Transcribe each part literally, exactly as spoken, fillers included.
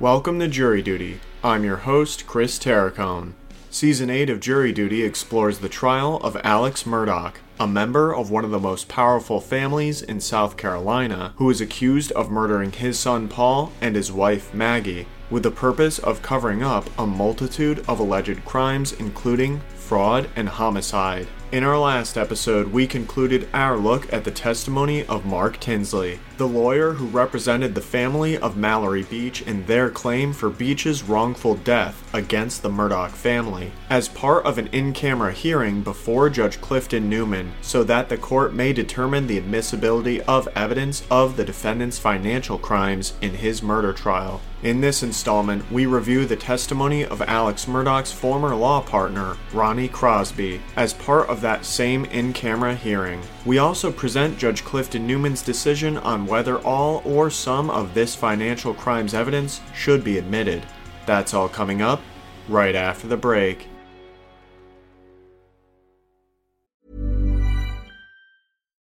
Welcome to Jury Duty. I'm your host, Chris Terracone. Season eight of Jury Duty explores the trial of Alex Murdaugh, a member of one of the most powerful families in South Carolina, who is accused of murdering his son Paul and his wife Maggie, with the purpose of covering up a multitude of alleged crimes, including fraud and homicide. In our last episode, we concluded our look at the testimony of Mark Tinsley, the lawyer who represented the family of Mallory Beach in their claim for Beach's wrongful death against the Murdaugh family, as part of an in-camera hearing before Judge Clifton Newman, so that the court may determine the admissibility of evidence of the defendant's financial crimes in his murder trial. In this installment, we review the testimony of Alex Murdaugh's former law partner, Ronnie Crosby, as part of that same in-camera hearing. We also present Judge Clifton Newman's decision on whether all or some of this financial crimes evidence should be admitted. That's all coming up right after the break.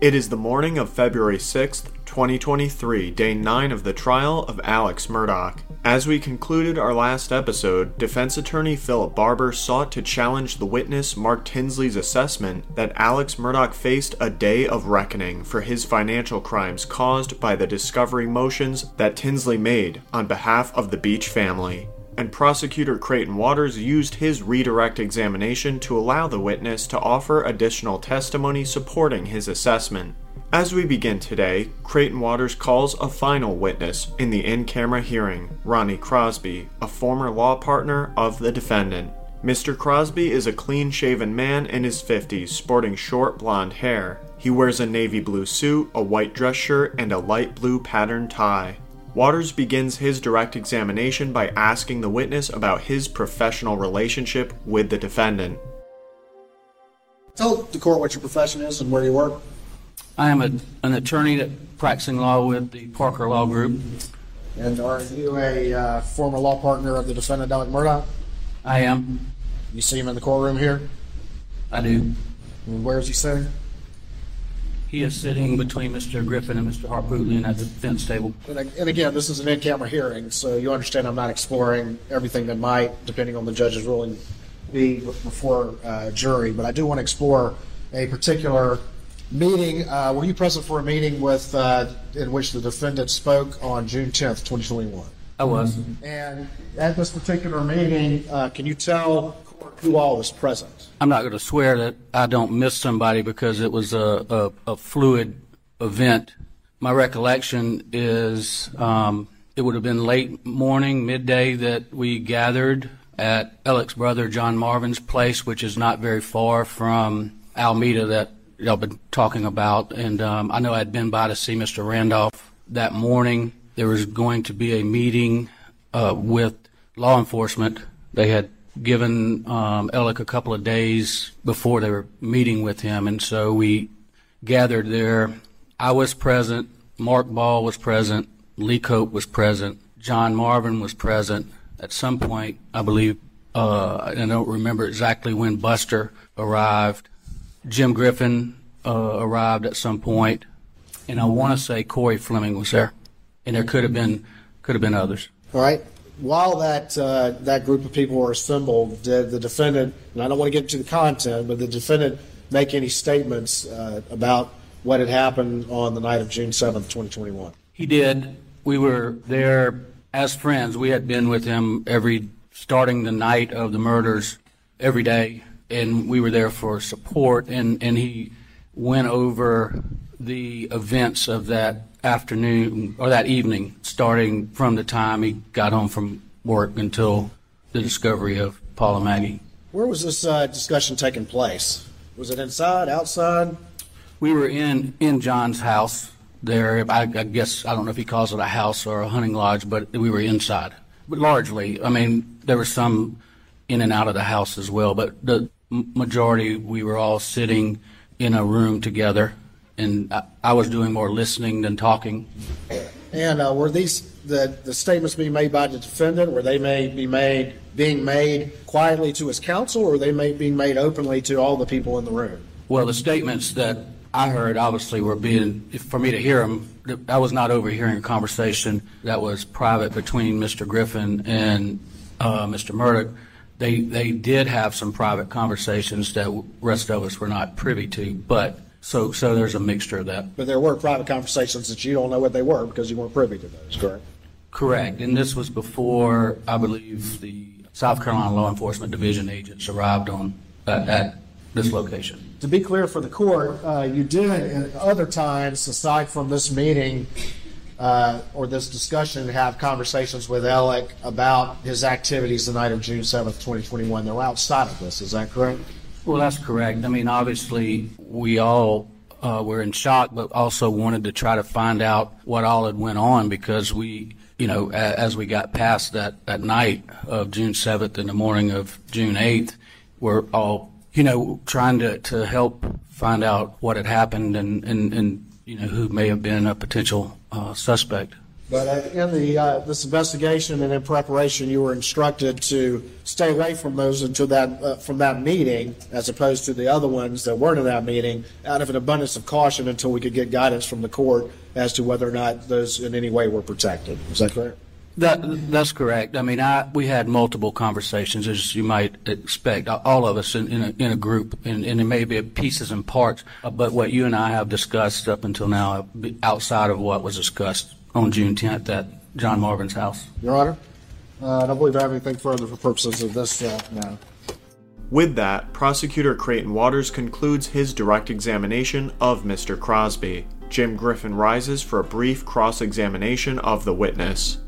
It is the morning of February sixth, twenty twenty-three, day nine of the trial of Alex Murdaugh. As we concluded our last episode, defense attorney Philip Barber sought to challenge the witness Mark Tinsley's assessment that Alex Murdaugh faced a day of reckoning for his financial crimes caused by the discovery motions that Tinsley made on behalf of the Beach family. And prosecutor Creighton Waters used his redirect examination to allow the witness to offer additional testimony supporting his assessment. As we begin today, Creighton Waters calls a final witness in the in-camera hearing, Ronnie Crosby, a former law partner of the defendant. Mister Crosby is a clean-shaven man in his fifties, sporting short blonde hair. He wears a navy blue suit, a white dress shirt, and a light blue patterned tie. Waters begins his direct examination by asking the witness about his professional relationship with the defendant. Tell the court what your profession is and where you work. I am a, an attorney that practicing law with the Parker Law Group. And are you a uh, former law partner of the defendant, Alex Murdaugh? I am. You see him in the courtroom here? I do. And where is he sitting? He is sitting between Mister Griffin and Mister Harpootlian at the defense table. And again, this is an in-camera hearing, so you understand I'm not exploring everything that might, depending on the judge's ruling, be before uh, jury. But I do want to explore a particular meeting. Uh, were you present for a meeting with uh, in which the defendant spoke on June tenth, twenty twenty-one? I was. And at this particular meeting, uh, can you tell who all was present? I'm not going to swear that I don't miss somebody because it was a, a, a fluid event. My recollection is um, it would have been late morning, midday, that we gathered at Alex's brother John Marvin's place, which is not very far from Alameda that y'all been talking about. And um, I know I'd been by to see Mister Randolph that morning. There was going to be a meeting uh, with law enforcement. They had given um, Alec a couple of days before they were meeting with him, and so we gathered there. I was present, Mark Ball was present, Lee Cope was present, John Marvin was present. At some point, I believe, uh, I don't remember exactly when Buster arrived. Jim Griffin uh, arrived at some point, and I want to say Corey Fleming was there, and there could have been could have been others. All right. While that uh, that group of people were assembled, did the defendant, and I don't want to get into the content, but the defendant make any statements uh, about what had happened on the night of June seventh, twenty twenty-one. He did. We were there as friends. We had been with him every, starting the night of the murders, every day, and we were there for support, and, and he went over the events of that afternoon or that evening, starting from the time he got home from work until the discovery of Paul and Maggie. Where was this uh, discussion taking place? Was it inside, outside? We were in, in John's house there. I, I guess, I don't know if he calls it a house or a hunting lodge, but we were inside. But largely, I mean, there was some in and out of the house as well, but the majority, we were all sitting in a room together, and I, I was doing more listening than talking. And uh, were these the, the statements being made by the defendant? Were they made be made being made quietly to his counsel, or were they made, being made openly to all the people in the room? Well, the statements that I heard obviously were being, for me to hear them, I was not overhearing a conversation that was private between Mister Griffin and uh, Mister Murdaugh. They, they did have some private conversations that the rest of us were not privy to, but so, so there's a mixture of that. But there were private conversations that you don't know what they were because you weren't privy to those, correct? Correct. And this was before, I believe, the South Carolina Law Enforcement Division agents arrived on uh, at this location. To be clear for the court, uh, you did at other times, aside from this meeting, Uh, or this discussion, have conversations with Alec about his activities the night of June seventh, twenty twenty-one. They're outside of this. Is that correct? Well, that's correct. I mean, obviously, we all uh, were in shock, but also wanted to try to find out what all had went on because we, you know, a- as we got past that, that night of June seventh and the morning of June eighth, we're all, you know, trying to, to help find out what had happened and, and, and you know, who may have been a potential uh, suspect. But uh, in the uh, this investigation and in preparation, you were instructed to stay away from those until that uh, from that meeting, as opposed to the other ones that weren't in that meeting, out of an abundance of caution until we could get guidance from the court as to whether or not those in any way were protected. Is that correct? That that's correct. I mean, I we had multiple conversations, as you might expect, all of us in in a, in a group, and, and it may be pieces and parts. But what you and I have discussed up until now, outside of what was discussed on June tenth at John Marvin's house. Your Honor, uh, I don't believe I have anything further for purposes of this uh, now. With that, Prosecutor Creighton Waters concludes his direct examination of Mister Crosby. Jim Griffin rises for a brief cross-examination of the witness.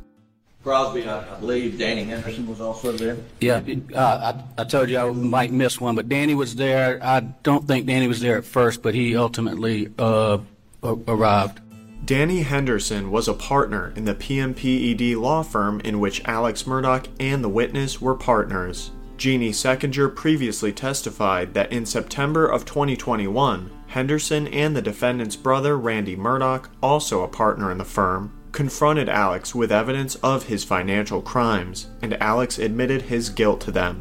Crosby, I believe Danny Henderson was also there. Yeah, uh, I, I told you I might miss one, but Danny was there. I don't think Danny was there at first, but he ultimately uh, arrived. Danny Henderson was a partner in the P M P E D law firm in which Alex Murdaugh and the witness were partners. Jeannie Seckinger previously testified that in September of twenty twenty-one, Henderson and the defendant's brother, Randy Murdaugh, also a partner in the firm, confronted Alex with evidence of his financial crimes, and Alex admitted his guilt to them.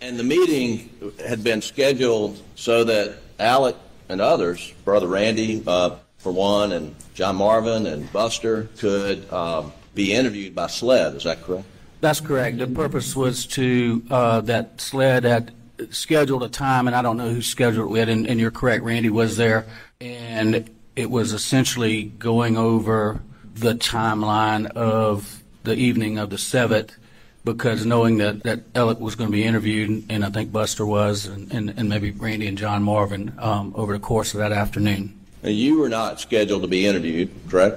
And the meeting had been scheduled so that Alex and others, Brother Randy, uh, for one, and John Marvin and Buster, could uh, be interviewed by SLED. Is that correct? That's correct. The purpose was to uh, that SLED had scheduled a time, and I don't know who scheduled it with, and, and you're correct, Randy was there, and it was essentially going over the timeline of the evening of the seventh, because knowing that, that Alec was going to be interviewed, and I think Buster was, and, and, and maybe Randy and John Marvin um, over the course of that afternoon. And you were not scheduled to be interviewed, correct?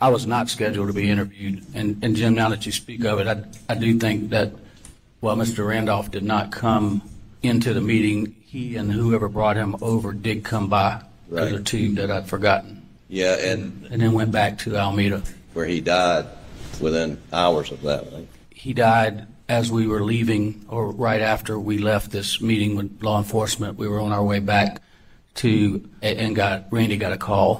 I was not scheduled to be interviewed. And, and Jim, now that you speak of it, I, I do think that while Mister Randolph did not come into the meeting, he and whoever brought him over did come by. Right. The two that I'd forgotten. Yeah, and and then went back to Alameda, where he died within hours of that, I think. He died as we were leaving, or right after we left this meeting with law enforcement. We were on our way back to, and got Randy got a call.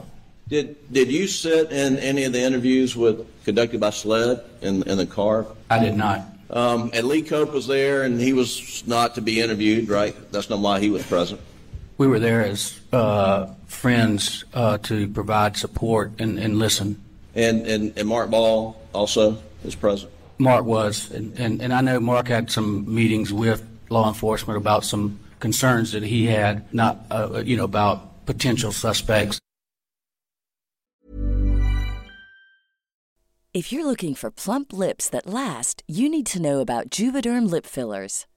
Did did you sit in any of the interviews with conducted by SLED in in the car? I did not. Um, and Lee Cope was there, and he was not to be interviewed, right? That's not why he was present. We were there as uh, friends uh, to provide support and, and listen. And, and and Mark Ball also is present? Mark was. And, and, and I know Mark had some meetings with law enforcement about some concerns that he had, not uh, you know, about potential suspects. If you're looking for plump lips that last, you need to know about Juvederm lip fillers.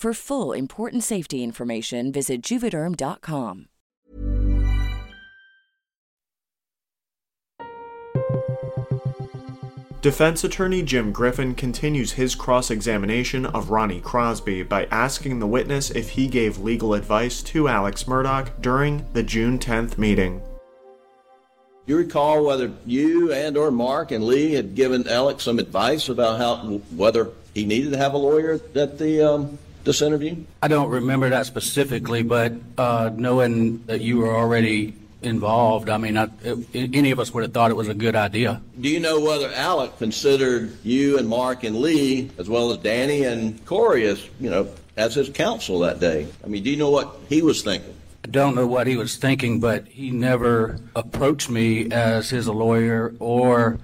For full, important safety information, visit Juvederm dot com. Defense attorney Jim Griffin continues his cross-examination of Ronnie Crosby by asking the witness if he gave legal advice to Alex Murdaugh during the June tenth meeting. Do you recall whether you and or Mark and Lee had given Alex some advice about how whether he needed to have a lawyer at the... Um this interview? I don't remember that specifically, but uh, knowing that you were already involved, I mean, I, it, any of us would have thought it was a good idea. Do you know whether Alec considered you and Mark and Lee, as well as Danny and Corey, as, you know, as his counsel that day? I mean, do you know what he was thinking? I don't know what he was thinking, but he never approached me as his lawyer or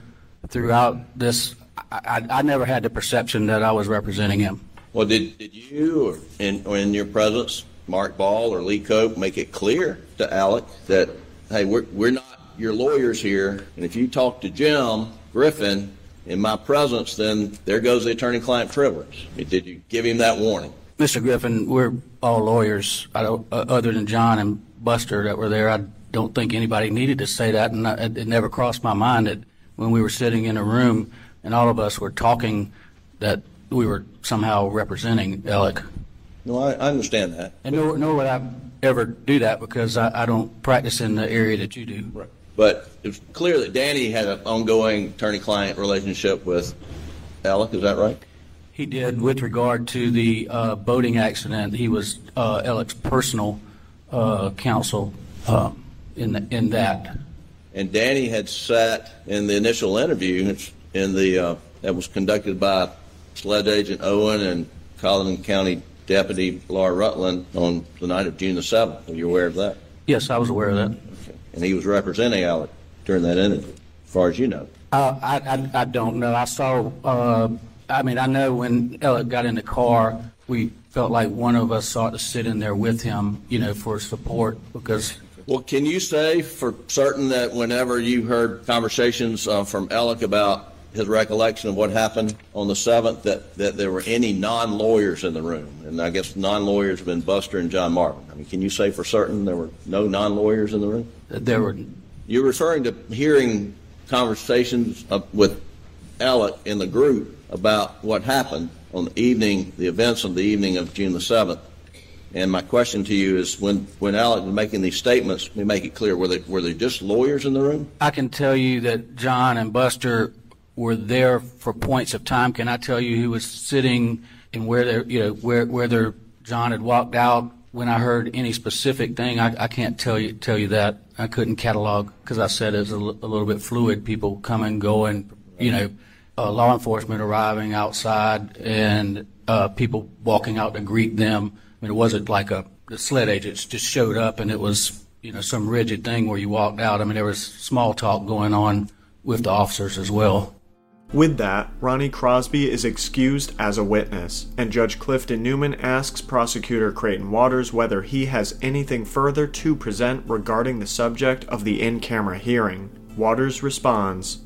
throughout this. I, I, I never had the perception that I was representing him. Well, did, did you or in, or in your presence, Mark Ball or Lee Cope, make it clear to Alec that, hey, we're, we're not your lawyers here, and if you talk to Jim Griffin in my presence, then there goes the attorney-client privilege? Did you give him that warning? Mister Griffin, we're all lawyers. I don't, uh, other than John and Buster that were there, I don't think anybody needed to say that, and I, it never crossed my mind that when we were sitting in a room and all of us were talking that we were somehow representing Alec. No, I, I understand that. And nor, nor would I ever do that because I, I don't practice in the area that you do. Right. But it's clear that Danny had an ongoing attorney-client relationship with Alec, is that right? He did. With regard to the uh, boating accident, he was uh, Alec's personal uh, counsel uh, in, the, in that. And Danny had sat in the initial interview in the uh, that was conducted by SLED Agent Owen and Collin County Deputy Laura Rutland on the night of June the seventh. Are you aware of that? Yes, I was aware of that. Okay. And he was representing Alec during that interview, as far as you know. Uh, I, I I don't know. I saw, uh, I mean, I know when Alec got in the car, we felt like one of us ought to sit in there with him, you know, for support because... Well, can you say for certain that whenever you heard conversations uh, from Alec about his recollection of what happened on the seventh, that, that there were any non-lawyers in the room? And I guess non-lawyers have been Buster and John Marvin. I mean, can you say for certain there were no non-lawyers in the room? There were. You're referring to hearing conversations with Alec in the group about what happened on the evening, the events of the evening of June the seventh. And my question to you is, when, when Alec was making these statements, let me make it clear, were they, were they just lawyers in the room? I can tell you that John and Buster were there for points of time. Can I tell you who was sitting and where their, you know, where whether John had walked out when I heard any specific thing? I, I can't tell you tell you that. I couldn't catalog because I said it was a, l- a little bit fluid. People coming, going, you know, uh, law enforcement arriving outside and uh, people walking out to greet them. I mean, it wasn't like a the SLED agents just showed up and it was, you know, some rigid thing where you walked out. I mean, there was small talk going on with the officers as well. With that, Ronnie Crosby is excused as a witness, and Judge Clifton Newman asks Prosecutor Creighton Waters whether he has anything further to present regarding the subject of the in-camera hearing. Waters responds,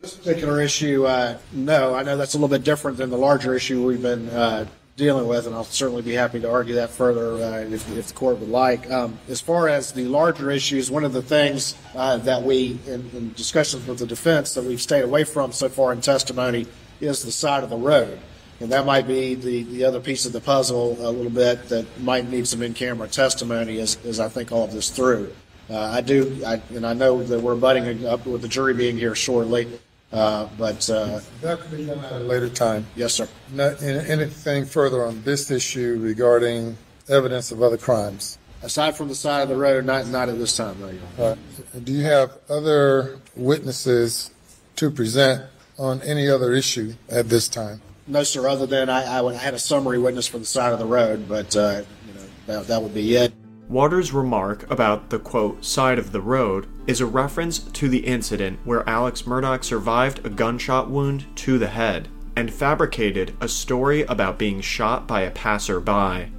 "This particular issue, uh, no, I know that's a little bit different than the larger issue we've been uh, dealing with, and I'll certainly be happy to argue that further uh, if, if the court would like. Um, as far as the larger issues, one of the things uh, that we, in, in discussions with the defense, that we've stayed away from so far in testimony is the side of the road. And that might be the, the other piece of the puzzle a little bit that might need some in-camera testimony as, as I think all of this through. Uh, I do, I, and I know that we're butting up with the jury being here shortly, uh, but... Uh, that could be done at a later time. Yes, sir. No, anything further on this issue regarding evidence of other crimes? Aside from the side of the road, not, not at this time, though. Right. Do you have other witnesses to present on any other issue at this time? No, sir, other than I, I, would, I had a summary witness for the side of the road, but uh, you know, that, that would be it. Waters' remark about the, quote, side of the road is a reference to the incident where Alex Murdaugh survived a gunshot wound to the head and fabricated a story about being shot by a passerby.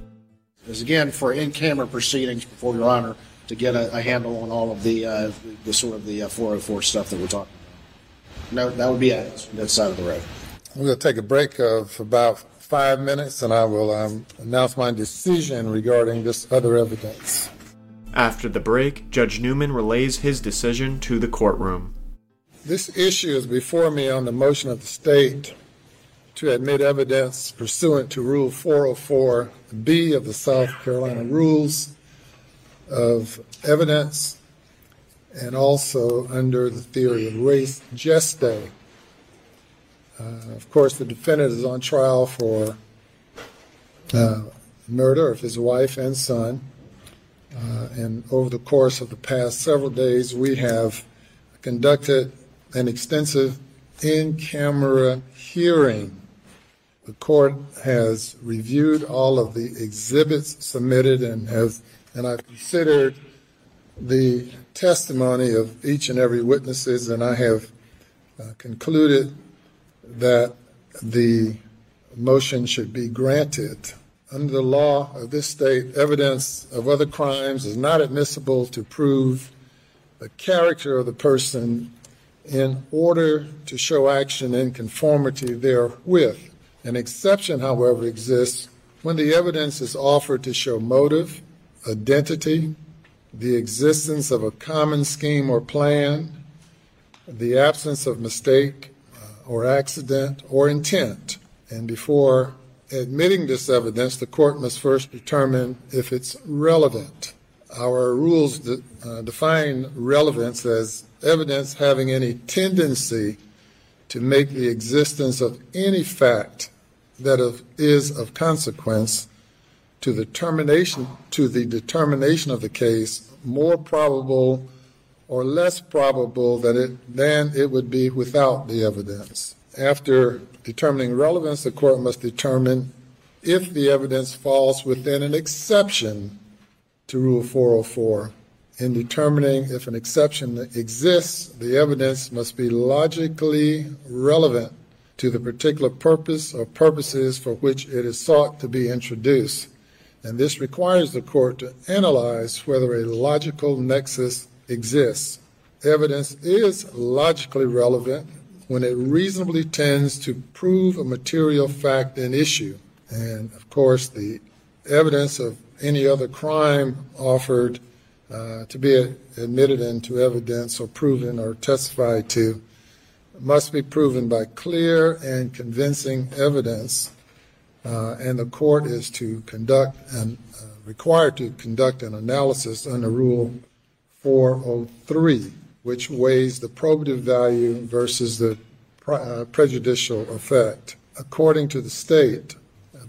It's again for in-camera proceedings before Your Honor to get a, a handle on all of the, uh, the, the sort of the uh, four oh four stuff that we're talking about. No, that would be it, that side of the road. We're going to take a break of about five minutes, and I will um, announce my decision regarding this other evidence. After the break, Judge Newman relays his decision to the courtroom. This issue is before me on the motion of the state to admit evidence pursuant to Rule four oh four B of the South Carolina Rules of Evidence, and also under the theory of res gestae. Uh, of course, the defendant is on trial for uh, murder of his wife and son. Uh, and over the course of the past several days, we have conducted an extensive in-camera hearing. The court has reviewed all of the exhibits submitted and has, and I've considered the testimony of each and every witnesses, and I have uh, concluded that the motion should be granted. Under the law of this state, evidence of other crimes is not admissible to prove the character of the person in order to show action in conformity therewith. An exception, however, exists when the evidence is offered to show motive, identity, the existence of a common scheme or plan, the absence of mistake, or accident, or intent. And before admitting this evidence, the court must first determine if it's relevant. Our rules de- uh, define relevance as evidence having any tendency to make the existence of any fact that of, is of consequence to the termination, to the determination of the case more probable or less probable than it, than it would be without the evidence. After determining relevance, the court must determine if the evidence falls within an exception to Rule four oh four. In determining if an exception exists, the evidence must be logically relevant to the particular purpose or purposes for which it is sought to be introduced. And this requires the court to analyze whether a logical nexus exists. Evidence is logically relevant when it reasonably tends to prove a material fact in issue. And, of course, the evidence of any other crime offered uh, to be admitted into evidence or proven or testified to must be proven by clear and convincing evidence, uh, and the court is to conduct and uh, required to conduct an analysis under Rule four oh three, which weighs the probative value versus the pre- uh, prejudicial effect. According to the state,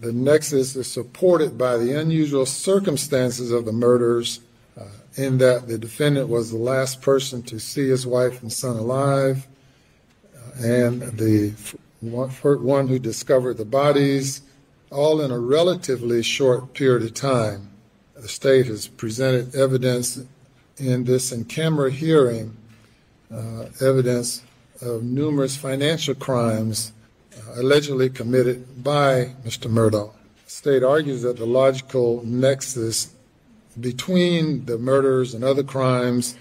the nexus is supported by the unusual circumstances of the murders, uh, in that the defendant was the last person to see his wife and son alive, uh, and the one, one who discovered the bodies, all in a relatively short period of time. The state has presented evidence in this in-camera hearing, uh, evidence of numerous financial crimes uh, allegedly committed by Mister Murdaugh. The state argues that the logical nexus between the murders and other crimes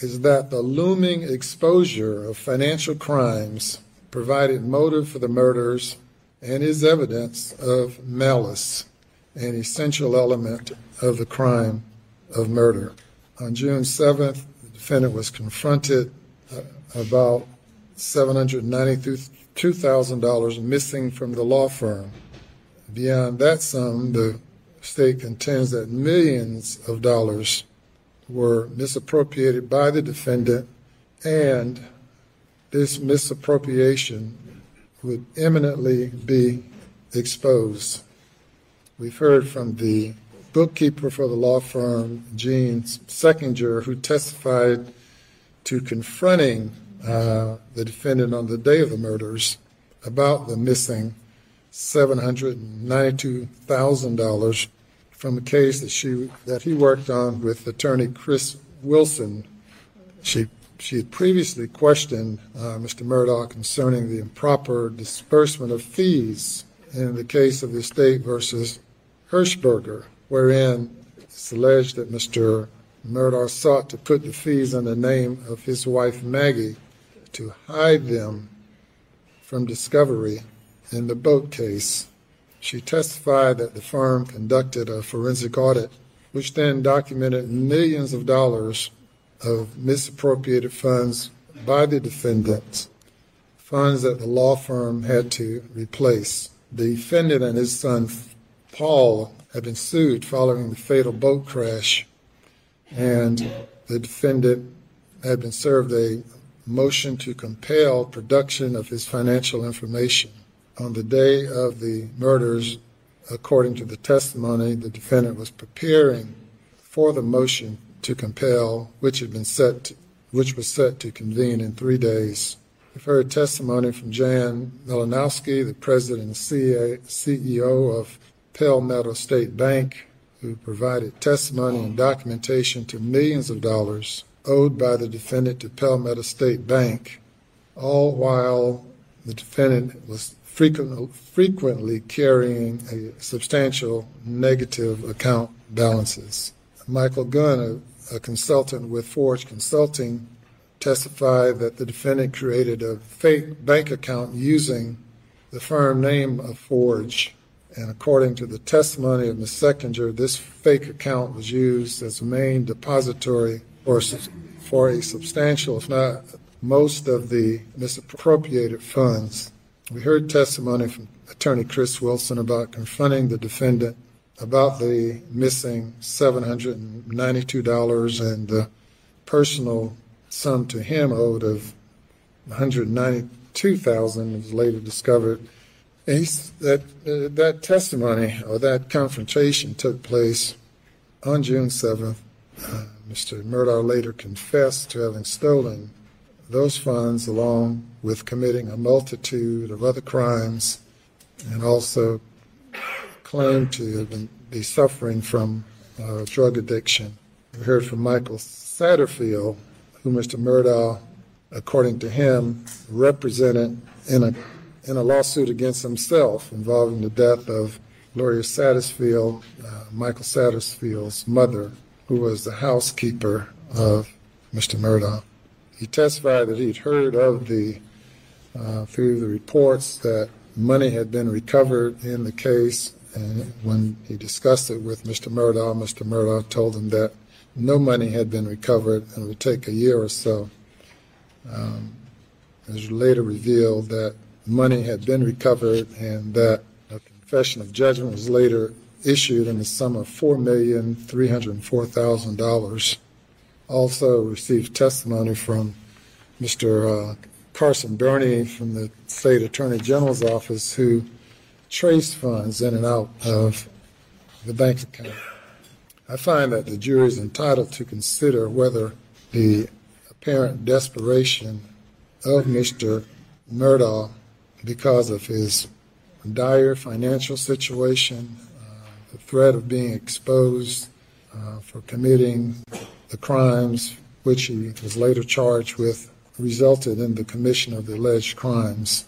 is that the looming exposure of financial crimes provided motive for the murders and is evidence of malice, an essential element of the crime of murder. On June seventh, the defendant was confronted uh, about seven hundred ninety-two thousand dollars missing from the law firm. Beyond that sum, the state contends that millions of dollars were misappropriated by the defendant, and this misappropriation would imminently be exposed. We've heard from the bookkeeper for the law firm, Jeannie Seckinger, who testified to confronting uh, the defendant on the day of the murders about the missing seven hundred ninety-two thousand dollars from a case that she that he worked on with attorney Chris Wilson. She she had previously questioned uh, Mister Murdaugh concerning the improper disbursement of fees in the case of the estate versus Hirschberger, wherein it's alleged that Mister Murdaugh sought to put the fees in the name of his wife Maggie to hide them from discovery. In the boat case, she testified that the firm conducted a forensic audit, which then documented millions of dollars of misappropriated funds by the defendant, funds that the law firm had to replace. The defendant and his son, Paul, had been sued following the fatal boat crash, and the defendant had been served a motion to compel production of his financial information. On the day of the murders, according to the testimony, the defendant was preparing for the motion to compel, which had been set, to, which was set to convene in three days. We've heard testimony from Jan Malinowski, the president and C E O of Palmetto State Bank, who provided testimony and documentation to millions of dollars owed by the defendant to Palmetto State Bank, all while the defendant was frequently carrying a substantial negative account balances. Michael Gunn, a, a consultant with Forge Consulting, testified that the defendant created a fake bank account using the firm name of Forge. And according to the testimony of Miz Seckinger, this fake account was used as a main depository for, for a substantial, if not most, of the misappropriated funds. We heard testimony from attorney Chris Wilson about confronting the defendant about the missing seven hundred ninety-two dollars and the personal sum to him owed of one hundred ninety-two thousand dollars was later discovered. And he, that, uh, that testimony or that confrontation took place on June seventh. Uh, Mister Murdaugh later confessed to having stolen those funds, along with committing a multitude of other crimes, and also claimed to be suffering from uh, drug addiction. We heard from Michael Satterfield, who Mister Murdaugh, according to him, represented in a, in a lawsuit against himself involving the death of Gloria Satterfield, uh, Michael Satterfield's mother, who was the housekeeper of Mister Murdaugh. He testified that he'd heard of the, uh, through the reports, that money had been recovered in the case, and when he discussed it with Mister Murdaugh, Mister Murdaugh told him that no money had been recovered and it would take a year or so. Um, it was later revealed that money had been recovered and that a confession of judgment was later issued in the sum of four million three hundred four thousand dollars. Also received testimony from Mister Uh, Carson Burney from the State Attorney General's office, who traced funds in and out of the bank account. I find that the jury is entitled to consider whether the apparent desperation of Mister Murdaugh because of his dire financial situation, uh, the threat of being exposed uh, for committing the crimes which he was later charged with, resulted in the commission of the alleged crimes.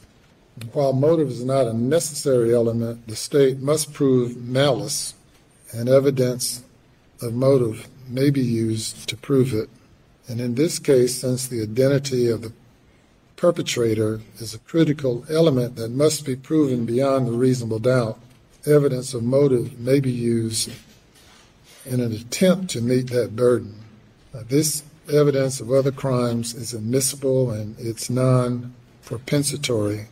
While motive is not a necessary element, the state must prove malice, and evidence of motive may be used to prove it. And in this case, since the identity of the perpetrator is a critical element that must be proven beyond a reasonable doubt. Evidence of motive may be used in an attempt to meet that burden. Now, this evidence of other crimes is admissible and it's non-propensatory,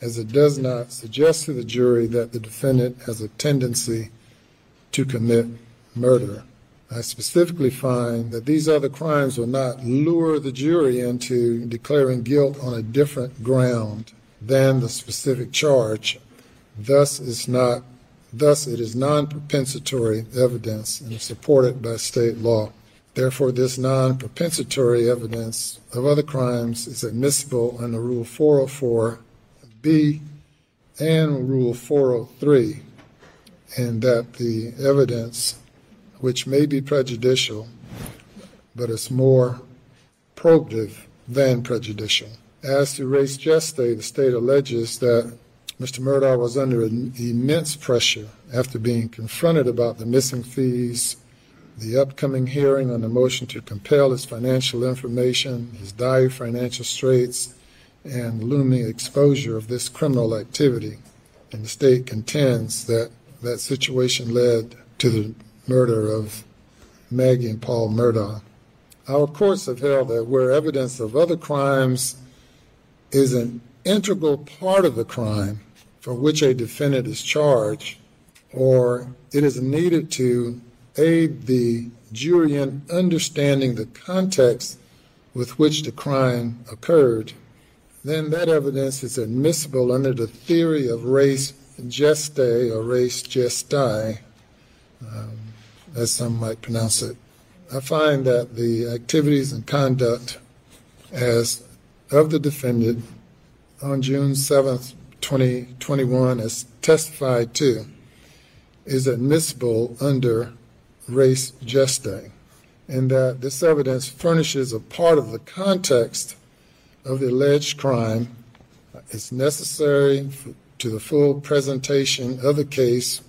as it does not suggest to the jury that the defendant has a tendency to commit murder. I specifically find that these other crimes will not lure the jury into declaring guilt on a different ground than the specific charge. Thus, it's not, thus it is non-propensatory evidence and is supported by state law. Therefore, this non-propensatory evidence of other crimes is admissible under Rule four oh four B and Rule four oh three, and that the evidence, which may be prejudicial, but is more probative than prejudicial. As to race geste, the state alleges that Mister Murdaugh was under immense pressure after being confronted about the missing fees, the upcoming hearing on the motion to compel his financial information, his dire financial straits, and looming exposure of this criminal activity. And the state contends that that situation led to the murder of Maggie and Paul Murdaugh. Our courts have held that where evidence of other crimes is an integral part of the crime for which a defendant is charged, or it is needed to aid the jury in understanding the context with which the crime occurred, then that evidence is admissible under the theory of res gestae or res gestae, um, as some might pronounce it. I find that the activities and conduct as of the defendant on June seventh, twenty twenty-one, as testified to, is admissible under res gestae, and that this evidence furnishes a part of the context of the alleged crime. It's necessary to the full presentation of the case,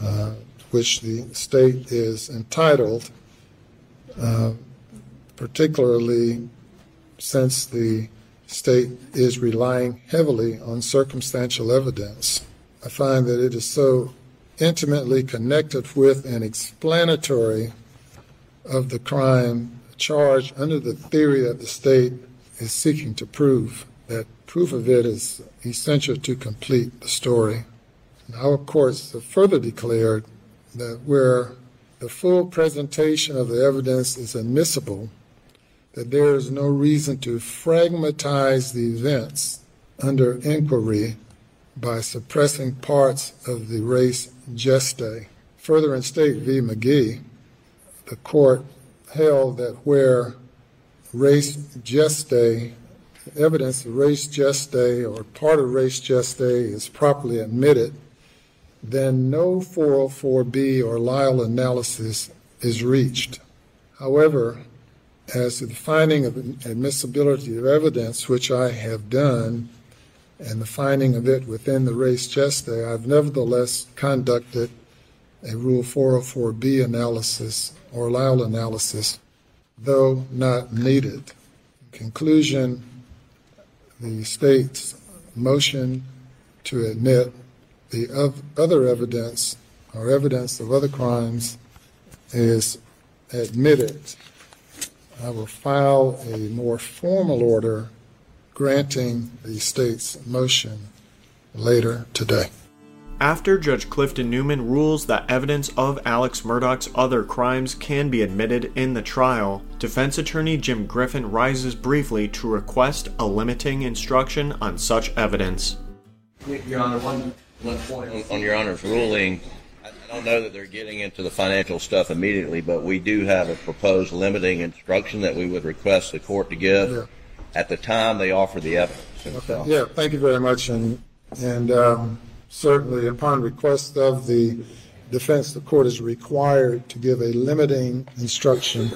uh, which the state is entitled, uh, particularly since the state is relying heavily on circumstantial evidence. I find that it is so intimately connected with and explanatory of the crime charged under the theory that the state is seeking to prove, that proof of it is essential to complete the story. And our courts have further declared that where the full presentation of the evidence is admissible, that there is no reason to fragmentize the events under inquiry by suppressing parts of the res gestae. Further, in State v. McGee, the court held that where res gestae, evidence of res gestae or part of res gestae is properly admitted, then no four oh four B or Lyle analysis is reached. However, as to the finding of admissibility of evidence, which I have done, and the finding of it within the res gestae, I've nevertheless conducted a Rule four oh four B analysis or Lyle analysis, though not needed. In conclusion, the state's motion to admit the other evidence or evidence of other crimes is admitted. I will file a more formal order granting the state's motion later today. After Judge Clifton Newman rules that evidence of Alex Murdaugh's other crimes can be admitted in the trial, defense attorney Jim Griffin rises briefly to request a limiting instruction on such evidence. Your Honor, one, one point on, on Your Honor's ruling. I don't know that they're getting into the financial stuff immediately, but we do have a proposed limiting instruction that we would request the court to give. Yeah. At the time they offer the evidence. Okay. Yeah, thank you very much. And, and um, certainly upon request of the defense, the court is required to give a limiting instruction.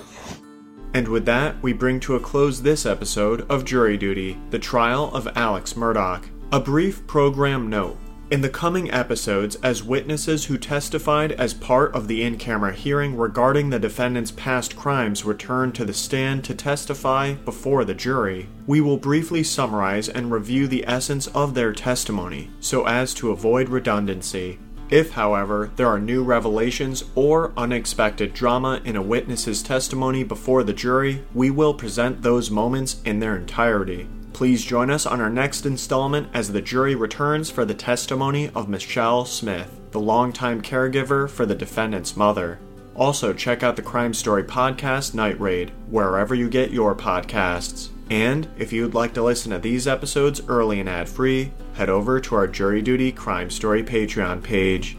And with that, we bring to a close this episode of Jury Duty, the trial of Alex Murdaugh. A brief program note. In the coming episodes, as witnesses who testified as part of the in-camera hearing regarding the defendant's past crimes return to the stand to testify before the jury, we will briefly summarize and review the essence of their testimony so as to avoid redundancy. If, however, there are new revelations or unexpected drama in a witness's testimony before the jury, we will present those moments in their entirety. Please join us on our next installment as the jury returns for the testimony of Michelle Smith, the longtime caregiver for the defendant's mother. Also, check out the Crime Story podcast, Night Raid, wherever you get your podcasts. And if you'd like to listen to these episodes early and ad-free, head over to our Jury Duty Crime Story Patreon page.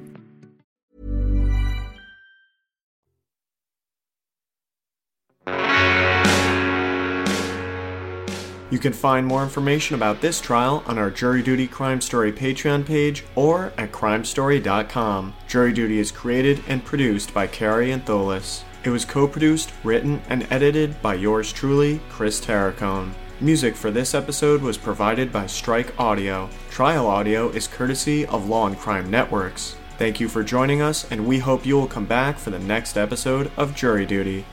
You can find more information about this trial on our Jury Duty Crime Story Patreon page or at crime story dot com. Jury Duty is created and produced by Carrie Antholis. It was co-produced, written, and edited by yours truly, Chris Terracone. Music for this episode was provided by Strike Audio. Trial audio is courtesy of Law and Crime Networks. Thank you for joining us, and we hope you will come back for the next episode of Jury Duty.